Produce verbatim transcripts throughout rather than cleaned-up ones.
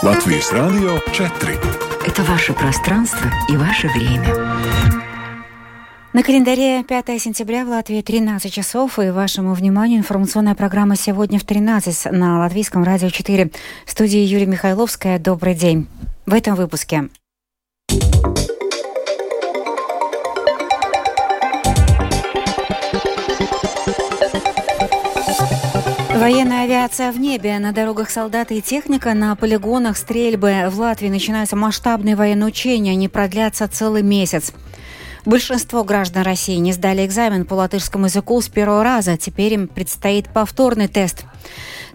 Латвийс Радио четыре. Это ваше пространство и ваше время. На календаре пятое сентября в Латвии тринадцать часов, и вашему вниманию информационная программа «Сегодня в тринадцать» на Латвийском радио четыре. В студии Юлия Михайловская. Добрый день. В этом выпуске. Военная авиация в небе, на дорогах солдаты и техника, на полигонах стрельбы. В Латвии начинаются масштабные военные учения, они продлятся целый месяц. Большинство граждан России не сдали экзамен по латышскому языку с первого раза. Теперь им предстоит повторный тест.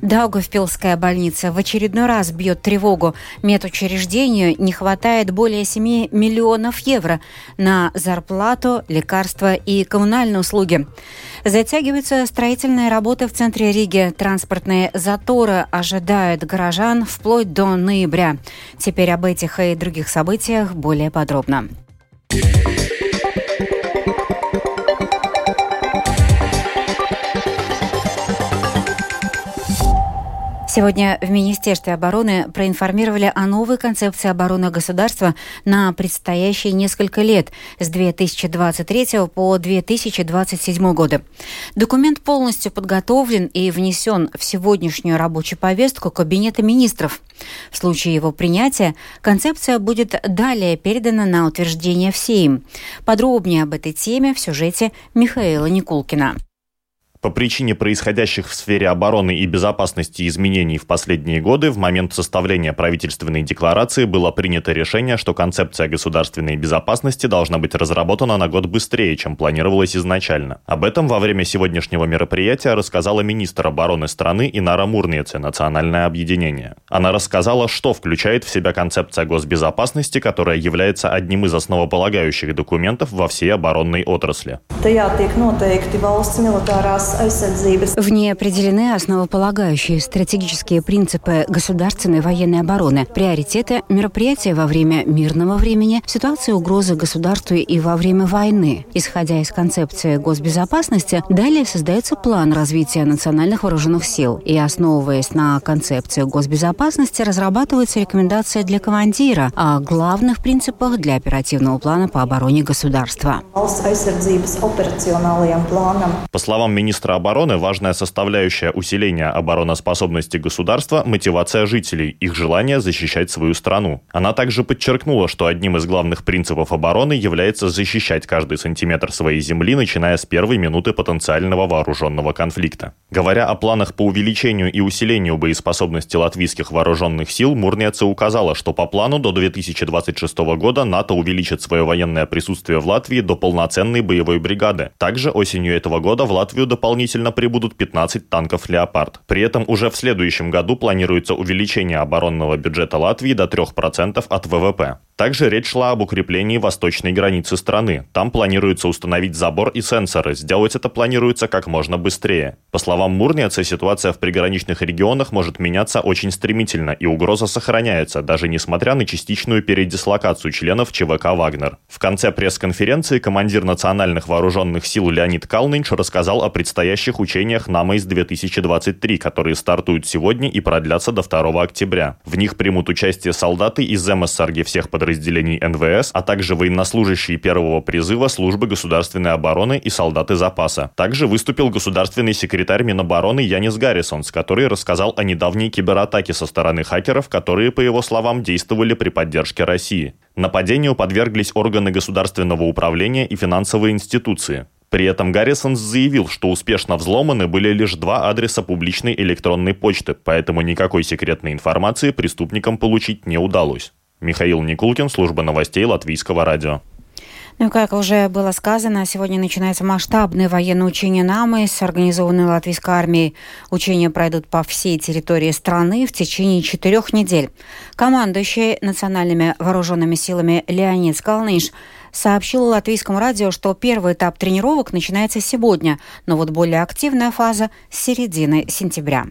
Даугавпилская больница в очередной раз бьет тревогу. Медучреждению не хватает более семи миллионов евро на зарплату, лекарства и коммунальные услуги. Затягиваются строительные работы в центре Риги. Транспортные заторы ожидают горожан вплоть до ноября. Теперь об этих и других событиях более подробно. Сегодня в Министерстве обороны проинформировали о новой концепции обороны государства на предстоящие несколько лет с две тысячи двадцать третьего по две тысячи двадцать седьмого годы. Документ полностью подготовлен и внесен в сегодняшнюю рабочую повестку Кабинета министров. В случае его принятия концепция будет далее передана на утверждение в Сейм. Подробнее об этой теме в сюжете Михаила Никулкина. По причине происходящих в сфере обороны и безопасности изменений в последние годы в момент составления правительственной декларации было принято решение, что концепция государственной безопасности должна быть разработана на год быстрее, чем планировалось изначально. Об этом во время сегодняшнего мероприятия рассказала министр обороны страны Инара Мурниеце, национальное объединение. Она рассказала, что включает в себя концепция госбезопасности, которая является одним из основополагающих документов во всей оборонной отрасли. В ней определены основополагающие стратегические принципы государственной военной обороны, приоритеты, мероприятия во время мирного времени, ситуация угрозы государству и во время войны. Исходя из концепции госбезопасности, далее создается план развития национальных вооруженных сил. И, основываясь на концепции госбезопасности, разрабатываются рекомендации для командира о главных принципах для оперативного плана по обороне государства. По словам министра Министра обороны, важная составляющая усиления обороноспособности государства – мотивация жителей, их желание защищать свою страну. Она также подчеркнула, что одним из главных принципов обороны является защищать каждый сантиметр своей земли, начиная с первой минуты потенциального вооруженного конфликта. Говоря о планах по увеличению и усилению боеспособности латвийских вооруженных сил, Мурниеце указала, что по плану до две тысячи двадцать шестого года НАТО увеличит свое военное присутствие в Латвии до полноценной боевой бригады. Также осенью этого года в Латвию дополнительно Дополнительно прибудут пятнадцать танков «Леопард». При этом уже в следующем году планируется увеличение оборонного бюджета Латвии до трёх процентов от вэ вэ пэ. Также речь шла об укреплении восточной границы страны. Там планируется установить забор и сенсоры. Сделать это планируется как можно быстрее. По словам Мурниеце, ситуация в приграничных регионах может меняться очень стремительно, и угроза сохраняется, даже несмотря на частичную передислокацию членов ЧВК «Вагнер». В конце пресс-конференции командир национальных вооруженных сил Леонид Калныч рассказал о предстоящих учениях НАМОС две тысячи двадцать три, которые стартуют сегодня и продлятся до второго октября. В них примут участие солдаты из ЗМСРГ всех подразделений, разделений эн вэ эс, а также военнослужащие первого призыва, службы государственной обороны и солдаты запаса. Также выступил государственный секретарь Минобороны Янис Гаррисонс, который рассказал о недавней кибератаке со стороны хакеров, которые, по его словам, действовали при поддержке России. Нападению подверглись органы государственного управления и финансовые институции. При этом Гаррисонс заявил, что успешно взломаны были лишь два адреса публичной электронной почты, поэтому никакой секретной информации преступникам получить не удалось. Михаил Никулкин, служба новостей Латвийского радио. Ну и как уже было сказано, сегодня начинается масштабное военное учение «НАМОС», организованное латвийской армией. Учения пройдут по всей территории страны в течение четырех недель. Командующий национальными вооруженными силами Леонид Скалныш сообщил Латвийскому радио, что первый этап тренировок начинается сегодня, но вот более активная фаза с середины сентября.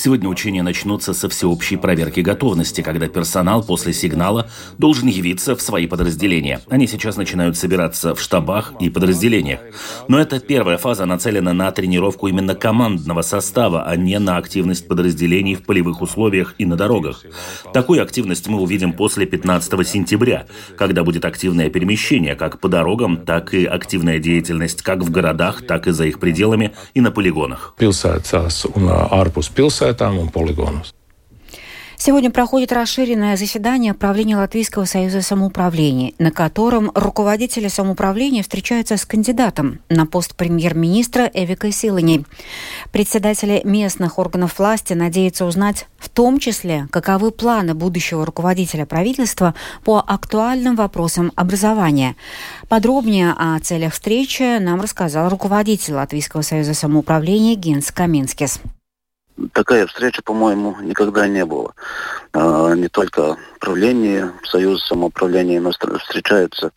Сегодня учения начнутся со всеобщей проверки готовности, когда персонал после сигнала должен явиться в свои подразделения. Они сейчас начинают собираться в штабах и подразделениях. Но эта первая фаза нацелена на тренировку именно командного состава, а не на активность подразделений в полевых условиях и на дорогах. Такую активность мы увидим после пятнадцатого сентября, когда будет активное перемещение как по дорогам, так и активная деятельность как в городах, так и за их пределами и на полигонах. Сегодня проходит расширенное заседание правления Латвийского союза самоуправления, на котором руководители самоуправления встречаются с кандидатом на пост премьер-министра Эвикой Силани. Председатели местных органов власти надеются узнать, в том числе, каковы планы будущего руководителя правительства по актуальным вопросам образования. Подробнее о целях встречи нам рассказал руководитель Латвийского союза самоуправления Генс Каминскис. Такая встреча, по-моему, никогда не было. Не только правление, союз самоуправления, но встречаются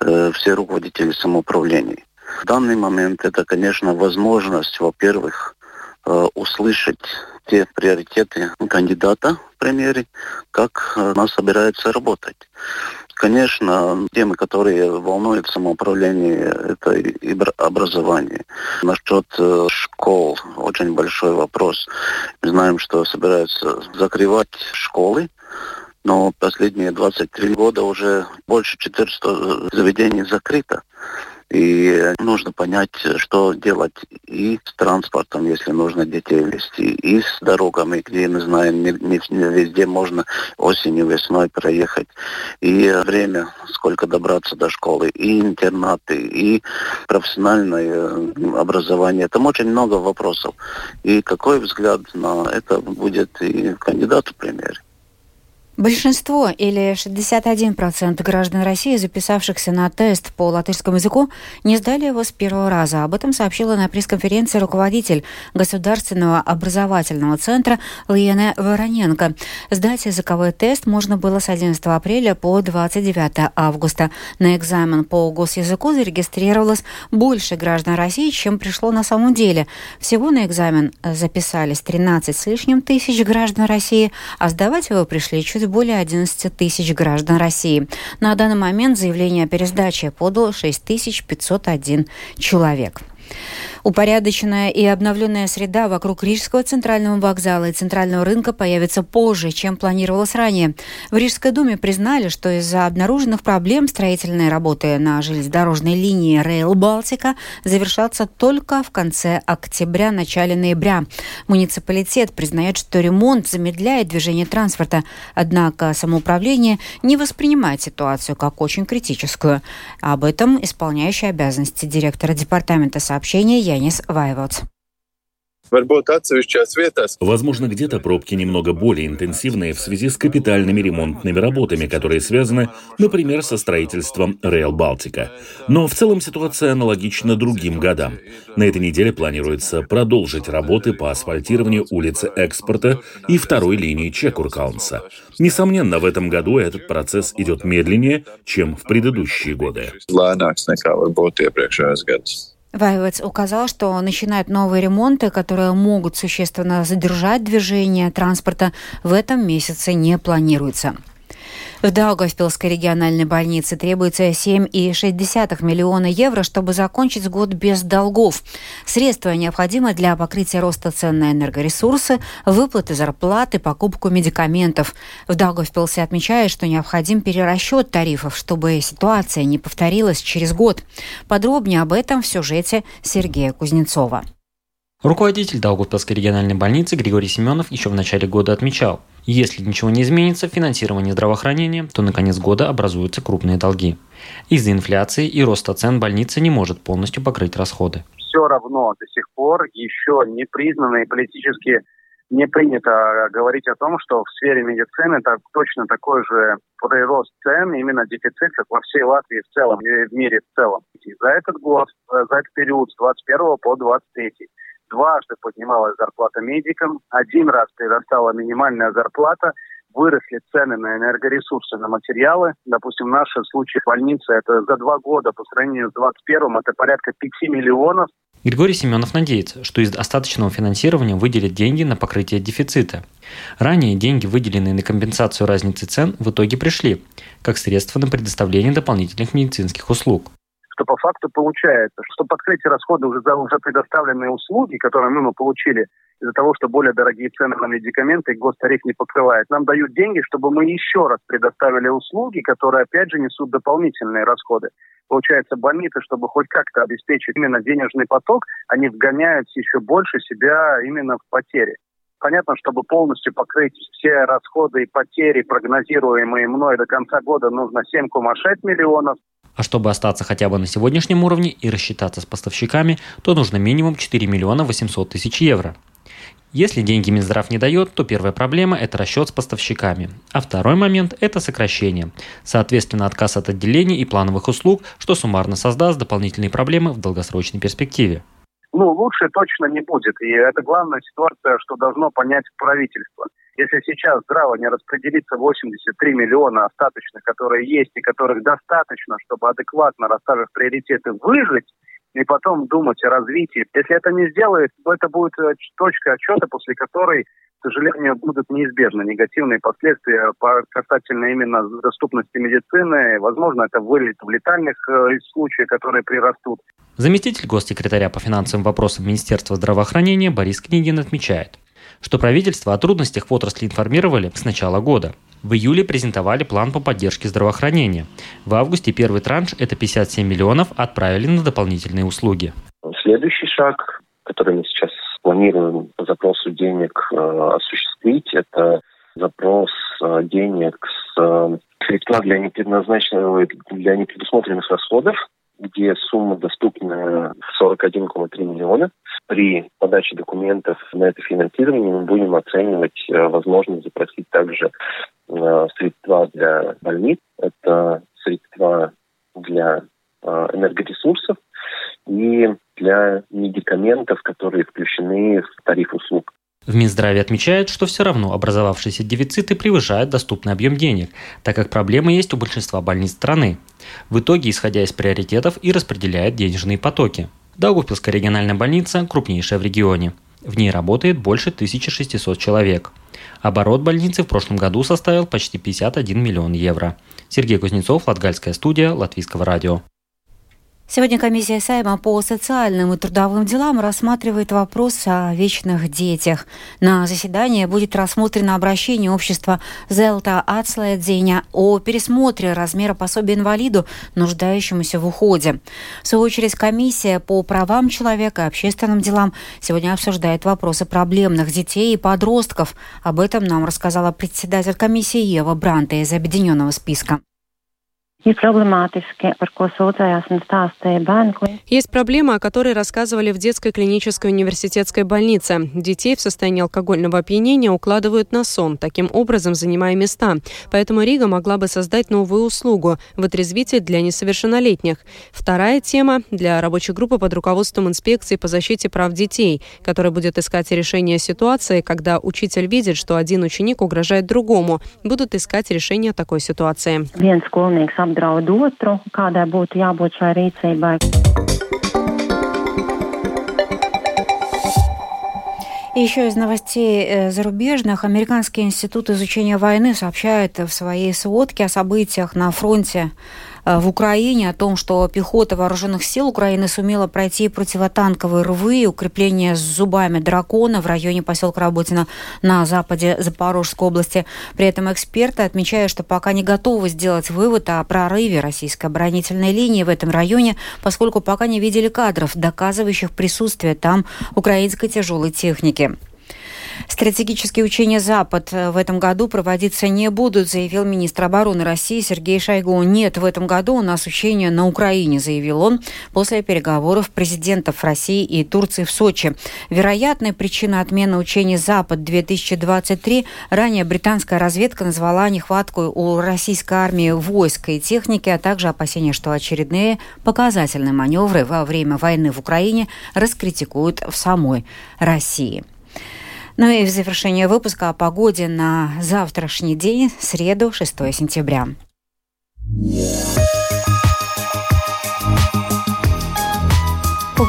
все руководители самоуправлений. В данный момент это, конечно, возможность, во-первых, услышать те приоритеты кандидата в премьеры, как она собирается работать. Конечно, темы, которые волнуют самоуправление, это и образование. Насчет школ очень большой вопрос. Мы знаем, что собираются закрывать школы, но последние двадцать три года уже больше четырёхсот заведений закрыто. И нужно понять, что делать и с транспортом, если нужно детей везти, и с дорогами, где, мы знаем, не, не, не везде можно осенью, весной проехать. И время, сколько добраться до школы, и интернаты, и профессиональное образование. Там очень много вопросов. И какой взгляд на это будет и кандидат в премьеры? Большинство, или шестьдесят один процент граждан России, записавшихся на тест по латышскому языку, не сдали его с первого раза. Об этом сообщила на пресс-конференции руководитель Государственного образовательного центра Лена Вороненко. Сдать языковой тест можно было с одиннадцатого апреля по двадцать девятого августа. На экзамен по госязыку зарегистрировалось больше граждан России, чем пришло на самом деле. Всего на экзамен записались тринадцать с лишним тысяч граждан России, а сдавать его пришли чуть более одиннадцати тысяч граждан России. На данный момент заявление о пересдаче подало шесть тысяч пятьсот один человек. Упорядоченная и обновленная среда вокруг Рижского центрального вокзала и центрального рынка появится позже, чем планировалось ранее. В Рижской думе признали, что из-за обнаруженных проблем строительные работы на железнодорожной линии Rail Baltica завершатся только в конце октября, начале ноября. Муниципалитет признает, что ремонт замедляет движение транспорта, однако самоуправление не воспринимает ситуацию как очень критическую. Об этом исполняющий обязанности директора департамента сообщения Янис Гаррисонс. Возможно, где-то пробки немного более интенсивные в связи с капитальными ремонтными работами, которые связаны, например, со строительством Rail Baltica. Но в целом ситуация аналогична другим годам. На этой неделе планируется продолжить работы по асфальтированию улицы Экспорта и второй линии Чекуркаунса. Несомненно, в этом году этот процесс идет медленнее, чем в предыдущие годы. Вайвец указал, что начинают новые ремонты, которые могут существенно задержать движение транспорта, в этом месяце не планируется. В Даугавпилской региональной больнице требуется семь целых шесть десятых миллиона евро, чтобы закончить год без долгов. Средства необходимы для покрытия роста цен на энергоресурсы, выплаты зарплаты, покупку медикаментов. В Даугавпилсе отмечают, что необходим перерасчет тарифов, чтобы ситуация не повторилась через год. Подробнее об этом в сюжете Сергея Кузнецова. Руководитель Даугавпилской региональной больницы Григорий Семенов еще в начале года отмечал, если ничего не изменится в финансировании здравоохранения, то на конец года образуются крупные долги. Из-за инфляции и роста цен больница не может полностью покрыть расходы. Все равно до сих пор еще не признано и политически не принято говорить о том, что в сфере медицины так, точно такой же прирост цен, именно дефицит, как во всей Латвии в целом и в мире в целом. И за этот год, за этот период с двадцать первого по двадцать третий. Дважды поднималась зарплата медикам, один раз прирастала минимальная зарплата, выросли цены на энергоресурсы, на материалы. Допустим, в нашем случае больница это за два года по сравнению с двадцать первым это порядка пяти миллионов. Григорий Семенов надеется, что из остаточного финансирования выделят деньги на покрытие дефицита. Ранее деньги, выделенные на компенсацию разницы цен, в итоге пришли, как средство на предоставление дополнительных медицинских услуг. Что по факту получается, что покрытие расходов уже за уже предоставленные услуги, которые мы получили из-за того, что более дорогие цены на медикаменты гостариф не покрывает, нам дают деньги, чтобы мы еще раз предоставили услуги, которые опять же несут дополнительные расходы. Получается, больницы, чтобы хоть как-то обеспечить именно денежный поток, они вгоняют еще больше себя именно в потери. Понятно, чтобы полностью покрыть все расходы и потери, прогнозируемые мной до конца года, нужно семь целых шесть десятых миллионов. А чтобы остаться хотя бы на сегодняшнем уровне и рассчитаться с поставщиками, то нужно минимум четыре миллиона восемьсот тысяч евро. Если деньги Минздрав не дает, то первая проблема – это расчет с поставщиками. А второй момент – это сокращение. Соответственно, отказ от отделений и плановых услуг, что суммарно создаст дополнительные проблемы в долгосрочной перспективе. Ну, лучше точно не будет. И это главная ситуация, что должно понять правительство. Если сейчас здраво не распределится восемьдесят три миллиона остаточных, которые есть, и которых достаточно, чтобы адекватно расставив приоритеты выжить, и потом думать о развитии. Если это не сделает, то это будет точка отсчета, после которой, к сожалению, будут неизбежны негативные последствия касательно именно доступности медицины. Возможно, это выльет в летальных случаях, которые прирастут. Заместитель госсекретаря по финансовым вопросам Министерства здравоохранения Борис Книгин отмечает, что правительство о трудностях в отрасли информировали с начала года. В июле презентовали план по поддержке здравоохранения. В августе первый транш, это пятьдесят семь миллионов, отправили на дополнительные услуги. Следующий шаг, который мы сейчас планируем по запросу денег э, осуществить, это запрос э, денег с э, средства для непредназначенных, для непредусмотренных расходов, где сумма доступна сорок один целых три десятых миллиона. При подаче документов на это финансирование мы будем оценивать возможность запросить также средства для больниц, это средства для энергоресурсов и для медикаментов, которые включены в тариф услуг. В Минздраве отмечают, что все равно образовавшиеся дефициты превышают доступный объем денег, так как проблемы есть у большинства больниц страны. В итоге, исходя из приоритетов, и распределяют денежные потоки. Даугавпилская региональная больница – крупнейшая в регионе. В ней работает больше тысяча шестисот человек. Оборот больницы в прошлом году составил почти пятьдесят один миллион евро. Сергей Кузнецов, Латгальская студия, Латвийского радио. Сегодня комиссия Сейма по социальным и трудовым делам рассматривает вопрос о вечных детях. На заседании будет рассмотрено обращение общества «Зелта Ацлаедзеня» о пересмотре размера пособия инвалиду, нуждающемуся в уходе. В свою очередь, комиссия по правам человека и общественным делам сегодня обсуждает вопросы проблемных детей и подростков. Об этом нам рассказала председатель комиссии Ева Бранта из объединенного списка. Есть проблема, о которой рассказывали в детской клинической университетской больнице. Детей в состоянии алкогольного опьянения укладывают на сон, таким образом занимая места. Поэтому Рига могла бы создать новую услугу – вытрезвитель для несовершеннолетних. Вторая тема – для рабочей группы под руководством инспекции по защите прав детей, которая будет искать решение ситуации, когда учитель видит, что один ученик угрожает другому. Будут искать решение такой ситуации. Apdraud otru, kādai būtu jābūt šai rīcībai. И еще из новостей зарубежных. Американский институт изучения войны сообщает в своей сводке о событиях на фронте в Украине, о том, что пехота вооруженных сил Украины сумела пройти противотанковые рвы и укрепления с зубами дракона в районе поселка Работино на западе Запорожской области. При этом эксперты отмечают, что пока не готовы сделать вывод о прорыве российской оборонительной линии в этом районе, поскольку пока не видели кадров, доказывающих присутствие там украинской тяжелой техники. Стратегические учения «Запад» в этом году проводиться не будут, заявил министр обороны России Сергей Шойгу. Нет, в этом году у нас учения на Украине, заявил он после переговоров президентов России и Турции в Сочи. Вероятная причина отмены учений «Запад-две тысячи двадцать три» ранее британская разведка назвала нехватку у российской армии войск и техники, а также опасения, что очередные показательные маневры во время войны в Украине раскритикуют в самой России. Ну и в завершение выпуска о погоде на завтрашний день, среду, шестого сентября.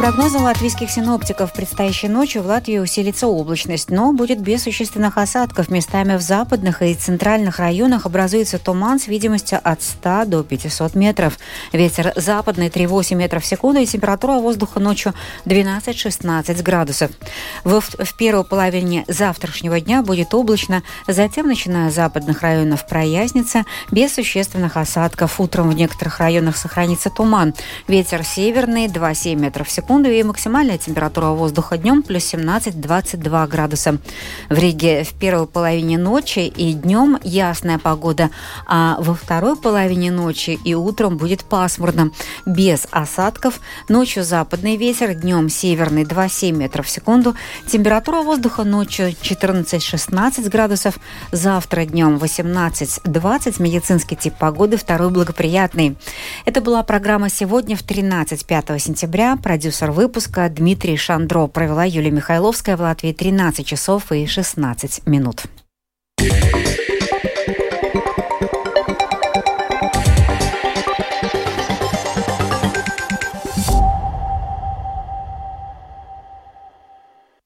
прогнозам латвийских синоптиков, предстоящей ночью в Латвии усилится облачность, но будет без существенных осадков. Местами в западных и центральных районах образуется туман с видимостью от ста до пятисот метров. Ветер западный три целых восемь десятых метра в секунду, и температура воздуха ночью двенадцать-шестнадцать градусов. В, в первой половине завтрашнего дня будет облачно, затем, начиная с западных районов, прояснится без существенных осадков. Утром в некоторых районах сохранится туман. Ветер северный два целых семь десятых метров в секунду, и максимальная температура воздуха днем плюс семнадцать-двадцать два градуса. В Риге в первой половине ночи и днем ясная погода, а во второй половине ночи и утром будет пасмурно, без осадков. Ночью западный ветер, днем северный два целых семь десятых метров в секунду. Температура воздуха ночью четырнадцать-шестнадцать градусов. Завтра днем восемнадцать-двадцать. Медицинский тип погоды второй благоприятный. Это была программа «Сегодня» в тринадцать, пятого сентября. Продюсер выпуска Дмитрий Шандро. Провела Юлия Михайловская. В Латвии тринадцать часов и шестнадцать минут.